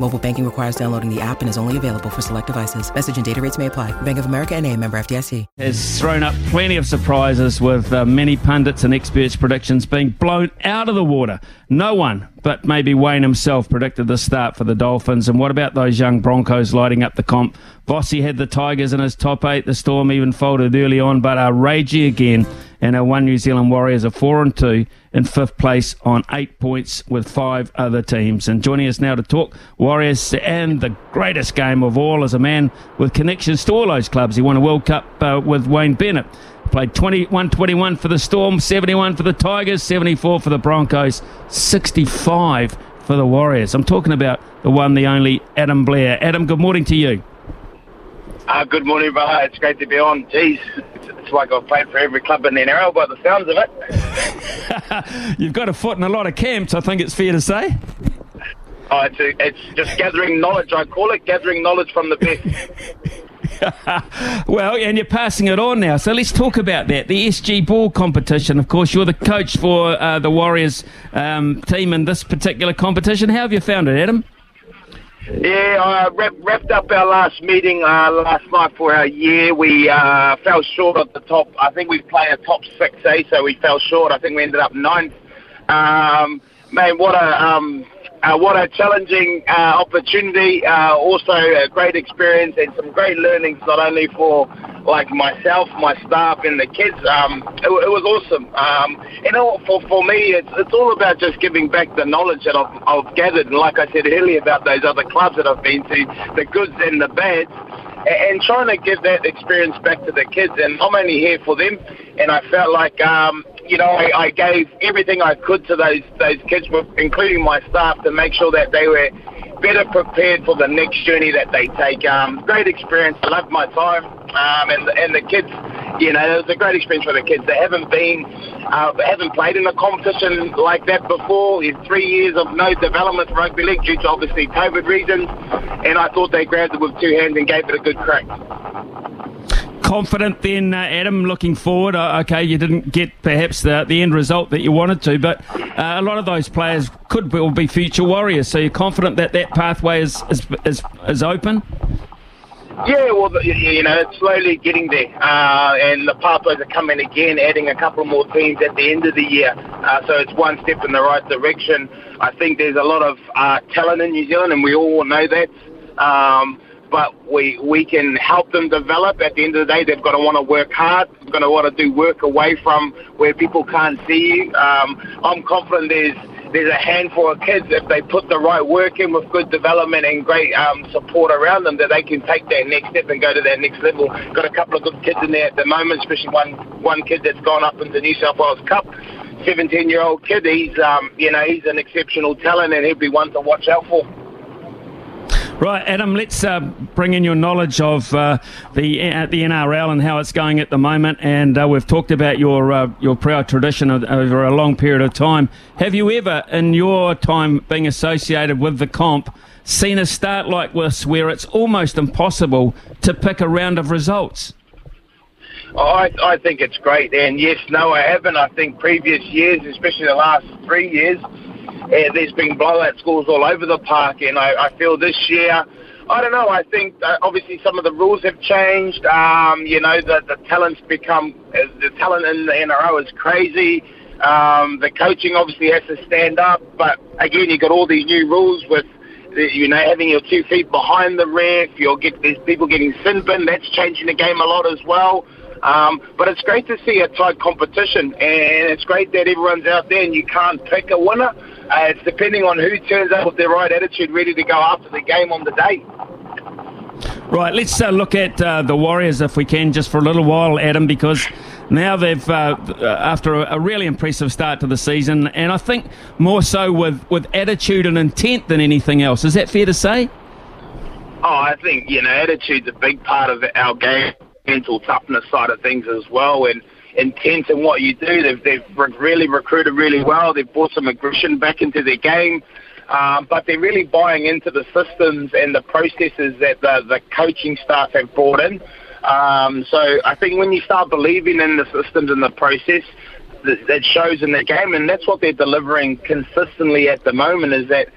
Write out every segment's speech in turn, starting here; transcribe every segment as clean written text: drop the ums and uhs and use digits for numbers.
Mobile banking requires downloading the app and is only available for select devices. Message and data rates may apply. Bank of America NA, member FDIC. Has thrown up plenty of surprises with many pundits and experts' predictions being blown out of the water. No one, but maybe Wayne himself, predicted the start for the Dolphins. And what about those young Broncos lighting up the comp? Bossy had the Tigers in his top eight. The Storm even folded early on, but are ragey again. And our one New Zealand Warriors are 4-2 in fifth place on 8 points with five other teams. And joining us now to talk Warriors and the greatest game of all is a man with connections to all those clubs. He won a World Cup with Wayne Bennett. Played 21-21 for the Storm, 71 for the Tigers, 74 for the Broncos, 65 for the Warriors. I'm talking about the one, the only Adam Blair. Adam, good morning to you. Good morning, brother. It's great to be on. Jeez, it's like I've played for every club in the NRL by the sounds of it. You've got a foot in a lot of camps, I think it's fair to say. Oh, it's just gathering knowledge, I call it. Gathering knowledge from the best. Well, and you're passing it on now. So let's talk about that. The SG Ball competition. Of course, you're the coach for the Warriors team in this particular competition. How have you found it, Adam? Yeah, I wrapped up our last meeting last night for our year. We fell short of the top. I think we played a top six, so we fell short. I think we ended up ninth. Man, what a challenging opportunity. Also, a great experience and some great learnings, not only for like myself, my staff, and the kids. It was awesome. And for me, it's all about just giving back the knowledge that I've gathered. And like I said earlier about those other clubs that I've been to, the goods and the bads, and trying to give that experience back to the kids. And I'm only here for them. And I felt like, I gave everything I could to those kids, including my staff, to make sure that they were better prepared for the next journey that they take. Great experience. I loved my time. And the kids, it was a great experience for the kids. They haven't played in a competition like that before. In 3 years of no development rugby league due to obviously COVID reasons, and I thought they grabbed it with two hands and gave it a good crack. Confident then, Adam, looking forward. Okay, you didn't get perhaps the end result that you wanted to, but a lot of those players will be future Warriors. So you're confident that pathway is open? Yeah, well, it's slowly getting there, and the pathways are coming again, adding a couple more teams at the end of the year, so it's one step in the right direction. I think there's a lot of talent in New Zealand, and we all know that, but we can help them develop. At the end of the day, they've got to want to work hard, they're going to want to do work away from where people can't see you. I'm confident there's a handful of kids, if they put the right work in with good development and great support around them, that they can take that next step and go to that next level. Got a couple of good kids in there at the moment, especially one kid that's gone up into New South Wales Cup, 17-year-old kid. He's he's an exceptional talent, and he'll be one to watch out for. Right, Adam, let's bring in your knowledge of the NRL and how it's going at the moment. And we've talked about your proud tradition over a long period of time. Have you ever, in your time being associated with the comp, seen a start like this where it's almost impossible to pick a round of results? I think it's great. And yes, no, I haven't. I think previous years, especially the last 3 years, there's been blowout scores all over the park, and I feel this year, I don't know, I think obviously some of the rules have changed, the talent's become, the talent in the NRL is crazy, the coaching obviously has to stand up, but again you got all these new rules with, having your 2 feet behind the ref, there's people getting sin bin, that's changing the game a lot as well. But it's great to see a tight competition, and it's great that everyone's out there and you can't pick a winner. It's depending on who turns up with their right attitude, ready to go after the game on the day. Right, let's look at the Warriors if we can just for a little while, Adam, because now they've, after a really impressive start to the season, and I think more so with attitude and intent than anything else. Is that fair to say? Oh, I think, attitude's a big part of our game. mental toughness side of things as well, and intense in what you do. They've really recruited really well. They've brought some aggression back into their game, but they're really buying into the systems and the processes that the coaching staff have brought in. So I think when you start believing in the systems and the process, that shows in their game, and that's what they're delivering consistently at the moment, is that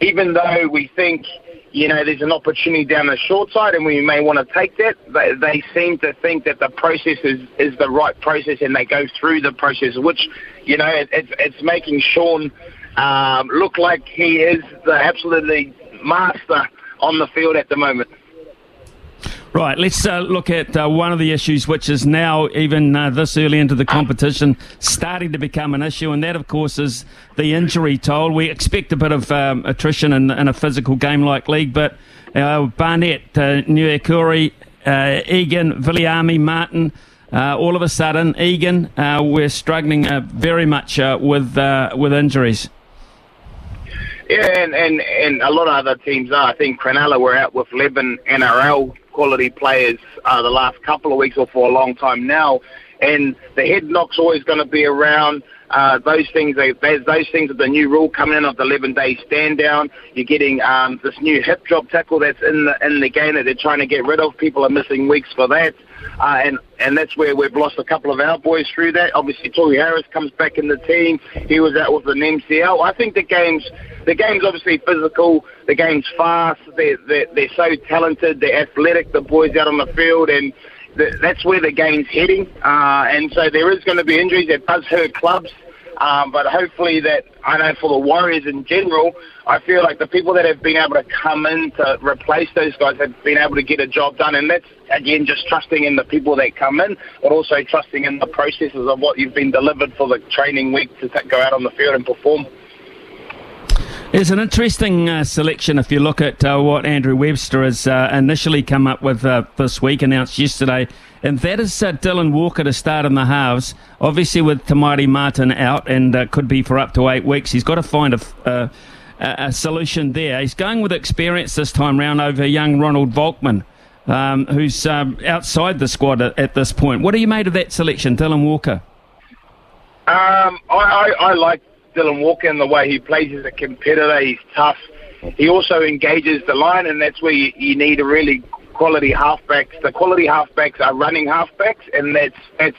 even though we think, you know, there's an opportunity down the short side and we may want to take that, they seem to think that the process is the right process, and they go through the process, which, you know, it's making Sean look like he is the absolutely master on the field at the moment. Right, let's look at one of the issues which is now, even this early into the competition, starting to become an issue, and that, of course, is the injury toll. We expect a bit of attrition in a physical game-like league, but Barnett, Nuyakuri, Egan, Viliami, Martin, all of a sudden, Egan, we're struggling very much with injuries. Yeah, and a lot of other teams are. I think Cronulla were out with 11 NRL quality players the last couple of weeks, or for a long time now, and the head knock's always going to be around. Those things are the new rule coming in of the 11-day stand down. You're getting this new hip drop tackle that's in the game that they're trying to get rid of. People are missing weeks for that, and that's where we've lost a couple of our boys through that. Obviously, Tory Harris comes back in the team. He was out with an MCL. I think the game's obviously physical. The game's fast. They're so talented. They're athletic. The boys out on the field, and that's where the game's heading, and so there is going to be injuries that does hurt clubs, but hopefully that, I know for the Warriors in general, I feel like the people that have been able to come in to replace those guys have been able to get a job done, and that's, again, just trusting in the people that come in, but also trusting in the processes of what you've been delivered for the training week to go out on the field and perform. It's an interesting selection if you look at what Andrew Webster has initially come up with this week, announced yesterday, and that is Dylan Walker to start in the halves, obviously with Tamaiti Martin out, and could be for up to 8 weeks. He's got to find a solution there. He's going with experience this time round over young Ronald Volkman, who's outside the squad at this point. What do you make of that selection, Dylan Walker? I like Dylan Walker and the way he plays. He's a competitor, he's tough, he also engages the line, and that's where you need a really quality halfbacks. The quality halfbacks are running halfbacks, and that's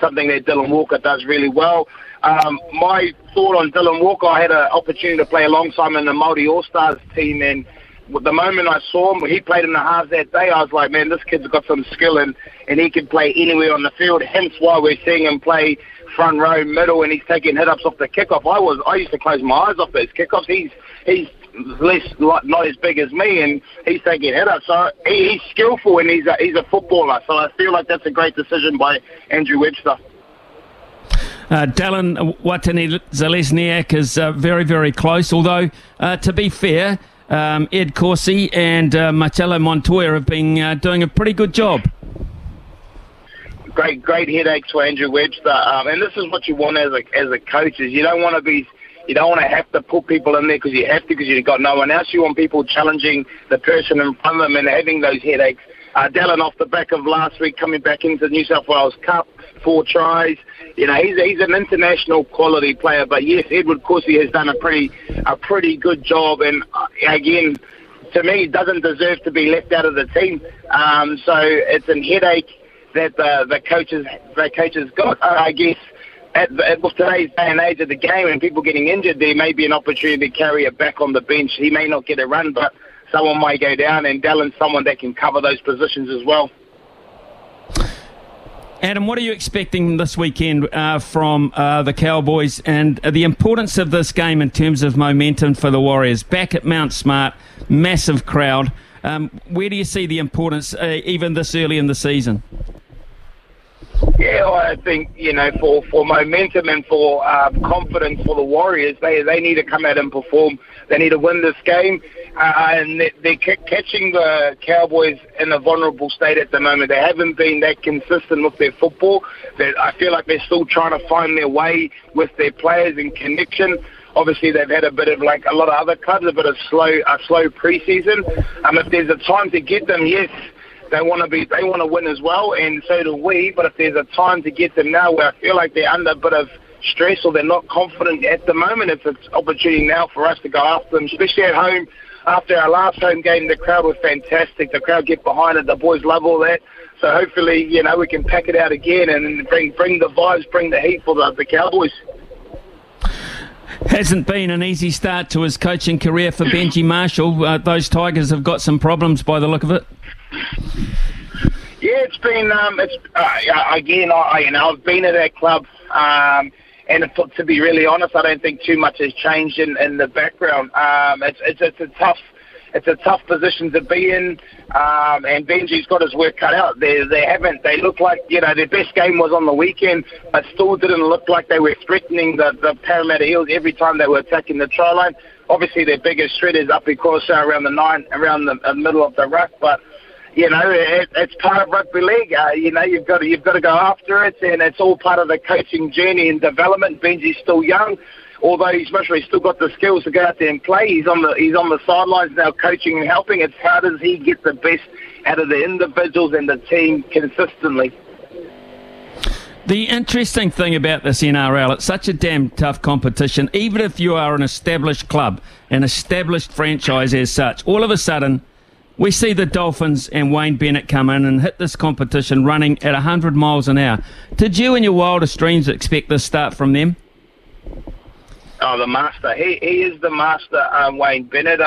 something that Dylan Walker does really well. My thought on Dylan Walker, I had an opportunity to play alongside him in the Māori All-Stars team, and the moment I saw him, he played in the halves that day, I was like, man, this kid's got some skill, and he can play anywhere on the field, hence why we're seeing him play front row, middle, and he's taking hit-ups off the kickoff. I used to close my eyes off those kickoffs. He's less, not as big as me, and he's taking hit-ups. So he's skillful, and he's a footballer. So I feel like that's a great decision by Andrew Webster. Dylan Watene-Zalesniak is very, very close, although, to be fair, Ed Corsi and Marcelo Montoya have been doing a pretty good job. Great headaches for Andrew Webster, and this is what you want as a coach. Is you don't want to have to put people in there because you have to, because you've got no one else. You want people challenging the person in front of them and having those headaches. Dylan, off the back of last week, coming back into the New South Wales Cup, 4 tries. You know, he's an international quality player. But yes, Edward Corsi has done a pretty good job, and again, to me, doesn't deserve to be left out of the team. So it's a headache that the coaches got. I guess with today's day and age of the game and people getting injured, there may be an opportunity to carry it back on the bench. He may not get a run, but someone might go down, and Dylan's someone that can cover those positions as well. Adam, what are you expecting this weekend from the Cowboys, and the importance of this game in terms of momentum for the Warriors? Back at Mount Smart, massive crowd. Where do you see the importance even this early in the season? Yeah, well, I think, you know, for momentum and for confidence for the Warriors, they need to come out and perform. They need to win this game, and they're catching the Cowboys in a vulnerable state at the moment. They haven't been that consistent with their football. I feel like they're still trying to find their way with their players and connection. Obviously, they've had a bit of, like a lot of other clubs, a bit of slow preseason. If there's a time to get them, yes, They want to win as well, and so do we. But if there's a time to get them now, where I feel like they're under a bit of stress or they're not confident at the moment, it's an opportunity now for us to go after them, especially at home. After our last home game, the crowd was fantastic. The crowd get behind it. The boys love all that. So hopefully, you know, we can pack it out again and bring the vibes, bring the heat for the Cowboys. Hasn't been an easy start to his coaching career for Benji Marshall. Those Tigers have got some problems by the look of it. Yeah, it's been I've been at that club, and to be really honest, I don't think too much has changed in the background. It's a tough position to be in, and Benji's got his work cut out. They look like, you know, their best game was on the weekend, but still didn't look like they were threatening the Parramatta Eels every time they were attacking the try line. Obviously, their biggest threat is up because around the nine, around the middle of the ruck, but you know, it's part of rugby league. You know, you've got to go after it, and it's all part of the coaching journey and development. Benji's still young, although he's still got the skills to go out there and play. He's on the sidelines now, coaching and helping. It's how does he get the best out of the individuals and the team consistently. The interesting thing about this NRL, it's such a damn tough competition. Even if you are an established club, an established franchise as such, all of a sudden we see the Dolphins and Wayne Bennett come in and hit this competition running at 100 miles an hour. Did you in your wildest dreams expect this start from them? Oh, the master. He is the master, Wayne Bennett.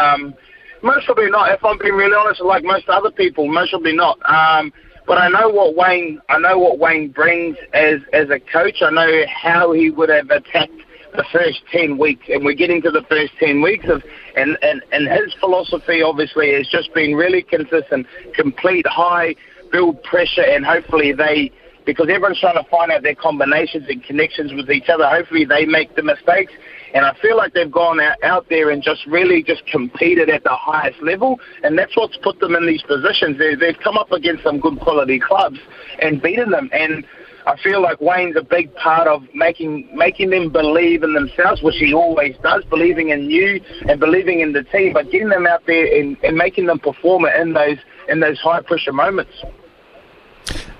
Most probably not. If I'm being really honest, like most other people, most probably not. But I know what Wayne brings as a coach. I know how he would have attacked the first 10 weeks, and we're getting to the first 10 weeks of, and his philosophy obviously has just been really consistent, complete high, build pressure, and hopefully they, because everyone's trying to find out their combinations and connections with each other, hopefully they make the mistakes, and I feel like they've gone out there and just really just competed at the highest level, and that's what's put them in these positions. They've come up against some good quality clubs and beaten them, and I feel like Wayne's a big part of making them believe in themselves, which he always does, believing in you and believing in the team, but getting them out there and making them perform in those high-pressure moments.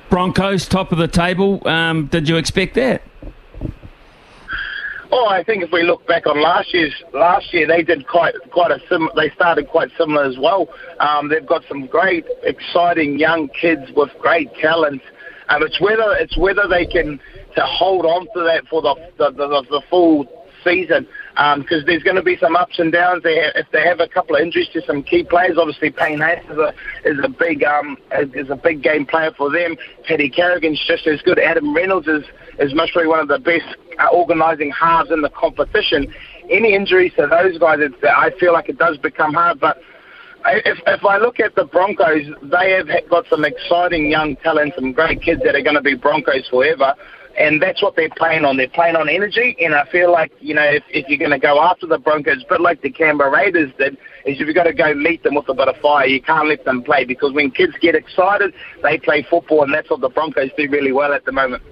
Broncos, top of the table. Did you expect that? Oh, I think if we look back on last year, they did they started quite similar as well. They've got some great, exciting young kids with great talent. It's whether they can to hold on to that for the full season, because there's going to be some ups and downs there. If they have a couple of injuries to some key players, obviously Payne Haas is a big game player for them. Paddy Kerrigan's just as good. Adam Reynolds is most probably one of the best organising halves in the competition. Any injuries to those guys, I feel like it does become hard, but If I look at the Broncos, they have got some exciting young talent, some great kids that are going to be Broncos forever, and that's what they're playing on. They're playing on energy, and I feel like, you know, if you're going to go after the Broncos, but like the Canberra Raiders did, is you've got to go meet them with a bit of fire. You can't let them play, because when kids get excited, they play football, and that's what the Broncos do really well at the moment.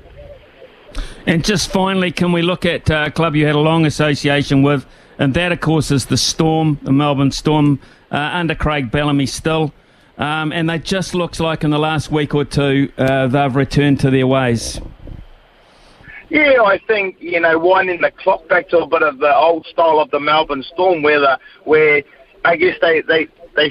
And just finally, can we look at a club you had a long association with, and that, of course, is the Storm, the Melbourne Storm, under Craig Bellamy still. And they just looks like in the last week or two, they've returned to their ways. Yeah, I think, you know, winding the clock back to a bit of the old style of the Melbourne Storm, where I guess they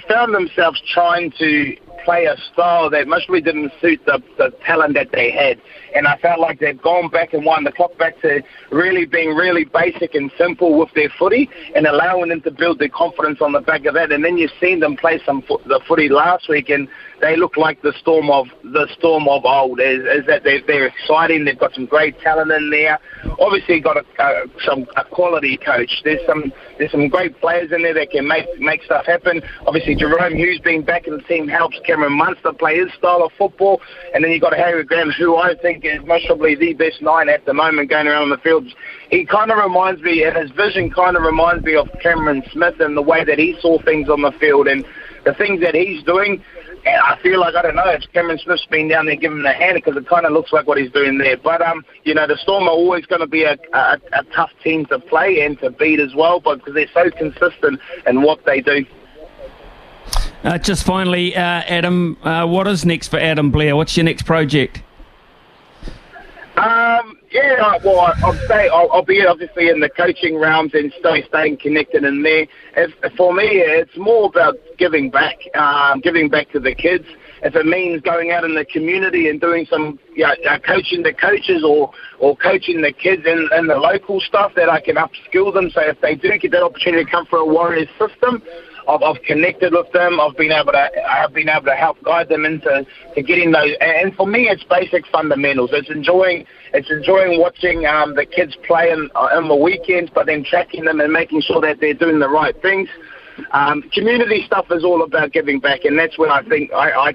found themselves trying to play a style that mostly didn't suit the talent that they had. And I felt like they've gone back and wound the clock back to really being really basic and simple with their footy and allowing them to build their confidence on the back of that. And then you've seen them play some the footy last week, and they look like the storm of old. Is that they're exciting, they've got some great talent in there. Obviously got a quality coach. There's some great players in there that can make stuff happen. Obviously Jerome Hughes being back in the team helps Cameron Munster play his style of football, and then you've got Harry Graham, who I think is most probably the best nine at the moment going around the field. He kind of reminds me, and his vision kind of reminds me of Cameron Smith and the way that he saw things on the field and the things that he's doing. And I feel like, I don't know, if Cameron Smith's been down there giving him a hand, because it kind of looks like what he's doing there. But, you know, the Storm are always going to be a tough team to play and to beat as well, because they're so consistent in what they do. Just finally, Adam, what is next for Adam Blair? What's your next project? I'll be obviously in the coaching realms and staying connected in there. For me, it's more about giving back to the kids. If it means going out in the community and doing some coaching the coaches or coaching the kids in the local stuff, that I can upskill them. So if they do get that opportunity to come for a Warriors system, I've connected with them. I've been able to help guide them into getting those. And for me, it's basic fundamentals. It's enjoying watching the kids play in the weekends, but then tracking them and making sure that they're doing the right things. Community stuff is all about giving back, and that's where I think I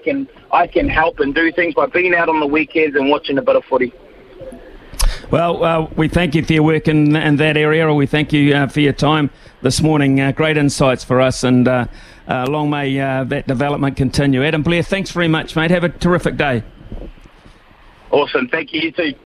can help and do things by being out on the weekends and watching a bit of footy. Well, we thank you for your work in that area, or we thank you for your time this morning. Great insights for us, and long may that development continue. Adam Blair, thanks very much, mate. Have a terrific day. Awesome. Thank you. You too.